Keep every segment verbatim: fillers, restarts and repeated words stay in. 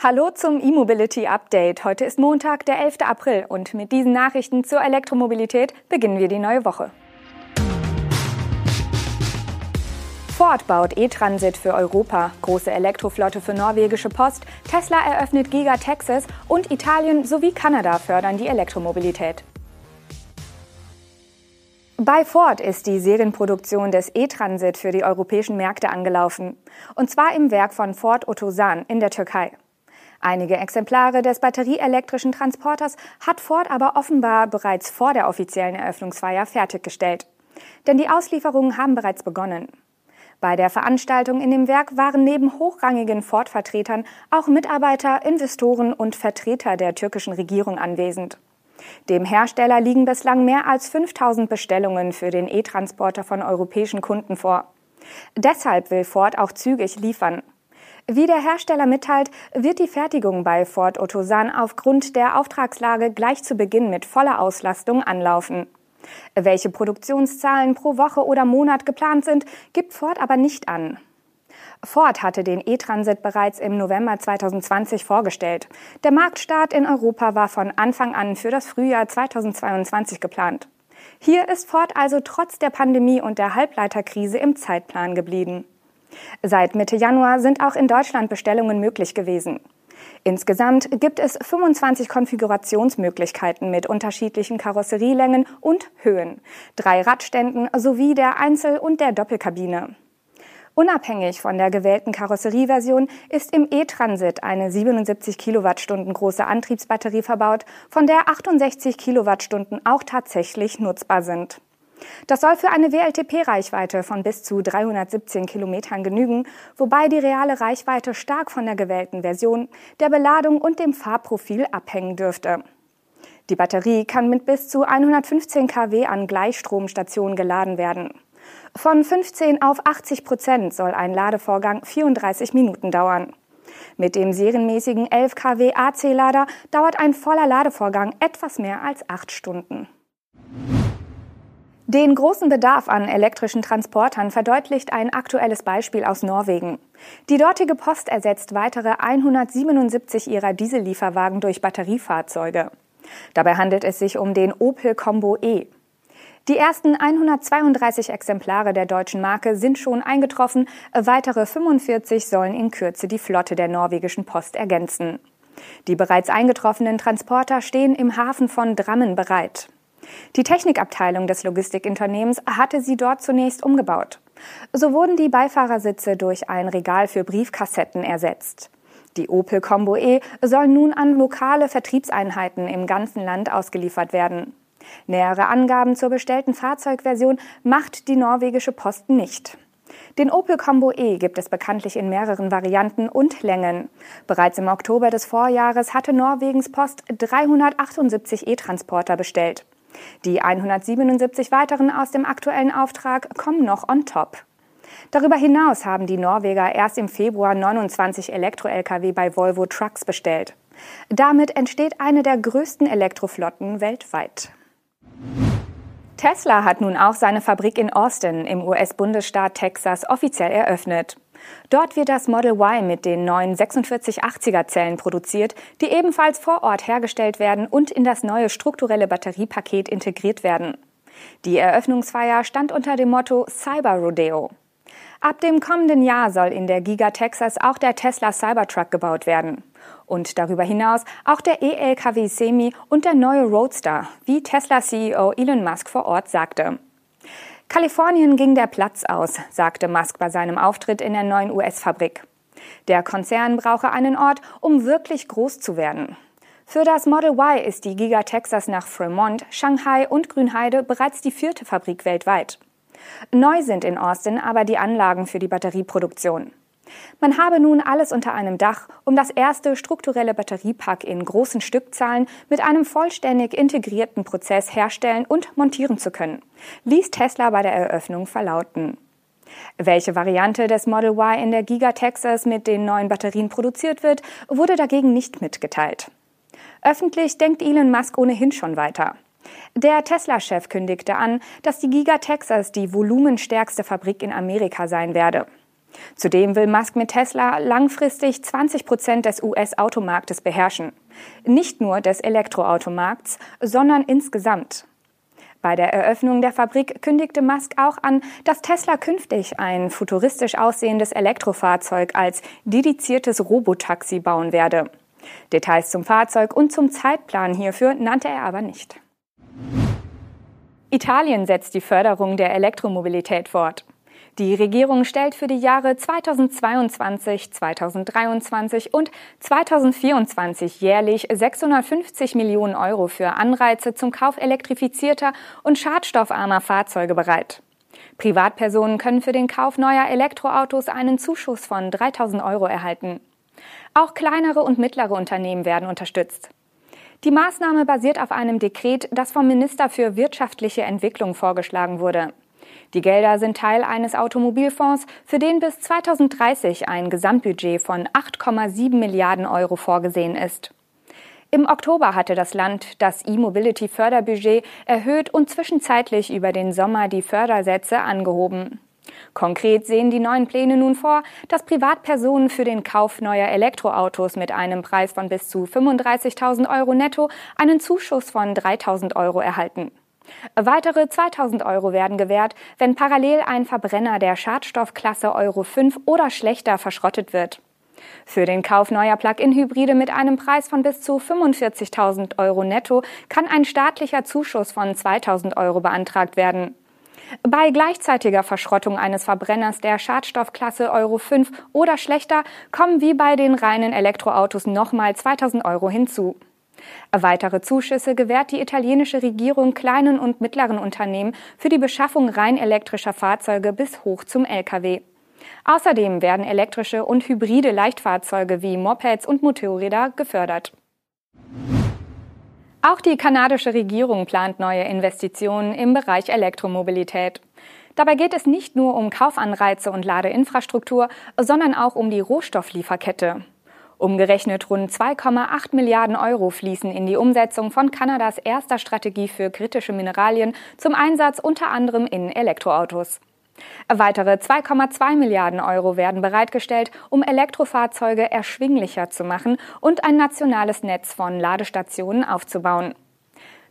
Hallo zum E-Mobility-Update. Heute ist Montag, der elfte April und mit diesen Nachrichten zur Elektromobilität beginnen wir die neue Woche. Ford baut E-Transit für Europa, große Elektroflotte für norwegische Post, Tesla eröffnet Giga Texas und Italien sowie Kanada fördern die Elektromobilität. Bei Ford ist die Serienproduktion des E-Transit für die europäischen Märkte angelaufen, und zwar im Werk von Ford Otosan in der Türkei. Einige Exemplare des batterieelektrischen Transporters hat Ford aber offenbar bereits vor der offiziellen Eröffnungsfeier fertiggestellt, denn die Auslieferungen haben bereits begonnen. Bei der Veranstaltung in dem Werk waren neben hochrangigen Ford-Vertretern auch Mitarbeiter, Investoren und Vertreter der türkischen Regierung anwesend. Dem Hersteller liegen bislang mehr als fünftausend Bestellungen für den E-Transporter von europäischen Kunden vor. Deshalb will Ford auch zügig liefern. Wie der Hersteller mitteilt, wird die Fertigung bei Ford Otosan aufgrund der Auftragslage gleich zu Beginn mit voller Auslastung anlaufen. Welche Produktionszahlen pro Woche oder Monat geplant sind, gibt Ford aber nicht an. Ford hatte den E-Transit bereits im November zweitausendzwanzig vorgestellt. Der Marktstart in Europa war von Anfang an für das Frühjahr zweitausendzweiundzwanzig geplant. Hier ist Ford also trotz der Pandemie und der Halbleiterkrise im Zeitplan geblieben. Seit Mitte Januar sind auch in Deutschland Bestellungen möglich gewesen. Insgesamt gibt es fünfundzwanzig Konfigurationsmöglichkeiten mit unterschiedlichen Karosserielängen und Höhen, drei Radständen sowie der Einzel- und der Doppelkabine. Unabhängig von der gewählten Karosserieversion ist im E-Transit eine siebenundsiebzig Kilowattstunden große Antriebsbatterie verbaut, von der achtundsechzig Kilowattstunden auch tatsächlich nutzbar sind. Das soll für eine W L T P-Reichweite von bis zu dreihundertsiebzehn Kilometern genügen, wobei die reale Reichweite stark von der gewählten Version, der Beladung und dem Fahrprofil abhängen dürfte. Die Batterie kann mit bis zu hundertfünfzehn Kilowatt an Gleichstromstationen geladen werden. Von fünfzehn auf achtzig Prozent soll ein Ladevorgang vierunddreißig Minuten dauern. Mit dem serienmäßigen elf Kilowatt A C-Lader dauert ein voller Ladevorgang etwas mehr als acht Stunden. Den großen Bedarf an elektrischen Transportern verdeutlicht ein aktuelles Beispiel aus Norwegen. Die dortige Post ersetzt weitere hundertsiebenundsiebzig ihrer Diesellieferwagen durch Batteriefahrzeuge. Dabei handelt es sich um den Opel Combo E. Die ersten hundertzweiunddreißig Exemplare der deutschen Marke sind schon eingetroffen, weitere fünfundvierzig sollen in Kürze die Flotte der norwegischen Post ergänzen. Die bereits eingetroffenen Transporter stehen im Hafen von Drammen bereit. Die Technikabteilung des Logistikunternehmens hatte sie dort zunächst umgebaut. So wurden die Beifahrersitze durch ein Regal für Briefkassetten ersetzt. Die Opel Combo E soll nun an lokale Vertriebseinheiten im ganzen Land ausgeliefert werden. Nähere Angaben zur bestellten Fahrzeugversion macht die norwegische Post nicht. Den Opel Combo E gibt es bekanntlich in mehreren Varianten und Längen. Bereits im Oktober des Vorjahres hatte Norwegens Post dreihundertachtundsiebzig E-Transporter bestellt. Die hundertsiebenundsiebzig weiteren aus dem aktuellen Auftrag kommen noch on top. Darüber hinaus haben die Norweger erst im Februar neunundzwanzig Elektro-L K W bei Volvo Trucks bestellt. Damit entsteht eine der größten Elektroflotten weltweit. Tesla hat nun auch seine Fabrik in Austin im U S-Bundesstaat Texas offiziell eröffnet. Dort wird das Model Y mit den neuen vierundsechzig achtziger Zellen produziert, die ebenfalls vor Ort hergestellt werden und in das neue strukturelle Batteriepaket integriert werden. Die Eröffnungsfeier stand unter dem Motto Cyber Rodeo. Ab dem kommenden Jahr soll in der Giga Texas auch der Tesla Cybertruck gebaut werden. Und darüber hinaus auch der E L K W Semi und der neue Roadster, wie Tesla-C E O Elon Musk vor Ort sagte. Kalifornien ging der Platz aus, sagte Musk bei seinem Auftritt in der neuen U S-Fabrik. Der Konzern brauche einen Ort, um wirklich groß zu werden. Für das Model Y ist die Giga Texas nach Fremont, Shanghai und Grünheide bereits die vierte Fabrik weltweit. Neu sind in Austin aber die Anlagen für die Batterieproduktion. Man habe nun alles unter einem Dach, um das erste strukturelle Batteriepack in großen Stückzahlen mit einem vollständig integrierten Prozess herstellen und montieren zu können, ließ Tesla bei der Eröffnung verlauten. Welche Variante des Model Y in der Giga Texas mit den neuen Batterien produziert wird, wurde dagegen nicht mitgeteilt. Öffentlich denkt Elon Musk ohnehin schon weiter. Der Tesla-Chef kündigte an, dass die Giga Texas die volumenstärkste Fabrik in Amerika sein werde. Zudem will Musk mit Tesla langfristig zwanzig Prozent des U S-Automarktes beherrschen. Nicht nur des Elektroautomarkts, sondern insgesamt. Bei der Eröffnung der Fabrik kündigte Musk auch an, dass Tesla künftig ein futuristisch aussehendes Elektrofahrzeug als dediziertes Robotaxi bauen werde. Details zum Fahrzeug und zum Zeitplan hierfür nannte er aber nicht. Italien setzt die Förderung der Elektromobilität fort. Die Regierung stellt für die Jahre zweitausendzweiundzwanzig, zweitausenddreiundzwanzig und zweitausendvierundzwanzig jährlich sechshundertfünfzig Millionen Euro für Anreize zum Kauf elektrifizierter und schadstoffarmer Fahrzeuge bereit. Privatpersonen können für den Kauf neuer Elektroautos einen Zuschuss von dreitausend Euro erhalten. Auch kleinere und mittlere Unternehmen werden unterstützt. Die Maßnahme basiert auf einem Dekret, das vom Minister für wirtschaftliche Entwicklung vorgeschlagen wurde. Die Gelder sind Teil eines Automobilfonds, für den bis zweitausenddreißig ein Gesamtbudget von acht Komma sieben Milliarden Euro vorgesehen ist. Im Oktober hatte das Land das E-Mobility-Förderbudget erhöht und zwischenzeitlich über den Sommer die Fördersätze angehoben. Konkret sehen die neuen Pläne nun vor, dass Privatpersonen für den Kauf neuer Elektroautos mit einem Preis von bis zu fünfunddreißigtausend Euro netto einen Zuschuss von dreitausend Euro erhalten. Weitere zweitausend Euro werden gewährt, wenn parallel ein Verbrenner der Schadstoffklasse Euro fünf oder schlechter verschrottet wird. Für den Kauf neuer Plug-in-Hybride mit einem Preis von bis zu fünfundvierzigtausend Euro netto kann ein staatlicher Zuschuss von zweitausend Euro beantragt werden. Bei gleichzeitiger Verschrottung eines Verbrenners der Schadstoffklasse Euro fünf oder schlechter kommen wie bei den reinen Elektroautos nochmal zweitausend Euro hinzu. Weitere Zuschüsse gewährt die italienische Regierung kleinen und mittleren Unternehmen für die Beschaffung rein elektrischer Fahrzeuge bis hoch zum L K W. Außerdem werden elektrische und hybride Leichtfahrzeuge wie Mopeds und Motorräder gefördert. Auch die kanadische Regierung plant neue Investitionen im Bereich Elektromobilität. Dabei geht es nicht nur um Kaufanreize und Ladeinfrastruktur, sondern auch um die Rohstofflieferkette. Umgerechnet rund zwei Komma acht Milliarden Euro fließen in die Umsetzung von Kanadas erster Strategie für kritische Mineralien zum Einsatz unter anderem in Elektroautos. Weitere zwei Komma zwei Milliarden Euro werden bereitgestellt, um Elektrofahrzeuge erschwinglicher zu machen und ein nationales Netz von Ladestationen aufzubauen.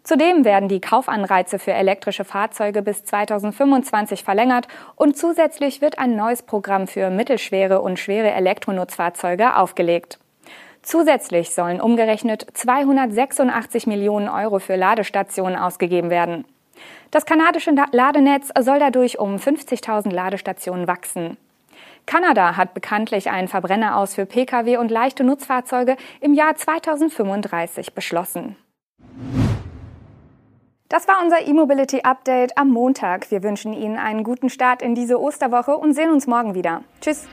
Zudem werden die Kaufanreize für elektrische Fahrzeuge bis zweitausendfünfundzwanzig verlängert und zusätzlich wird ein neues Programm für mittelschwere und schwere Elektronutzfahrzeuge aufgelegt. Zusätzlich sollen umgerechnet zweihundertsechsundachtzig Millionen Euro für Ladestationen ausgegeben werden. Das kanadische Ladenetz soll dadurch um fünfzigtausend Ladestationen wachsen. Kanada hat bekanntlich einen Verbrenner aus für Pkw und leichte Nutzfahrzeuge im Jahr zweitausendfünfunddreißig beschlossen. Das war unser E-Mobility-Update am Montag. Wir wünschen Ihnen einen guten Start in diese Osterwoche und sehen uns morgen wieder. Tschüss!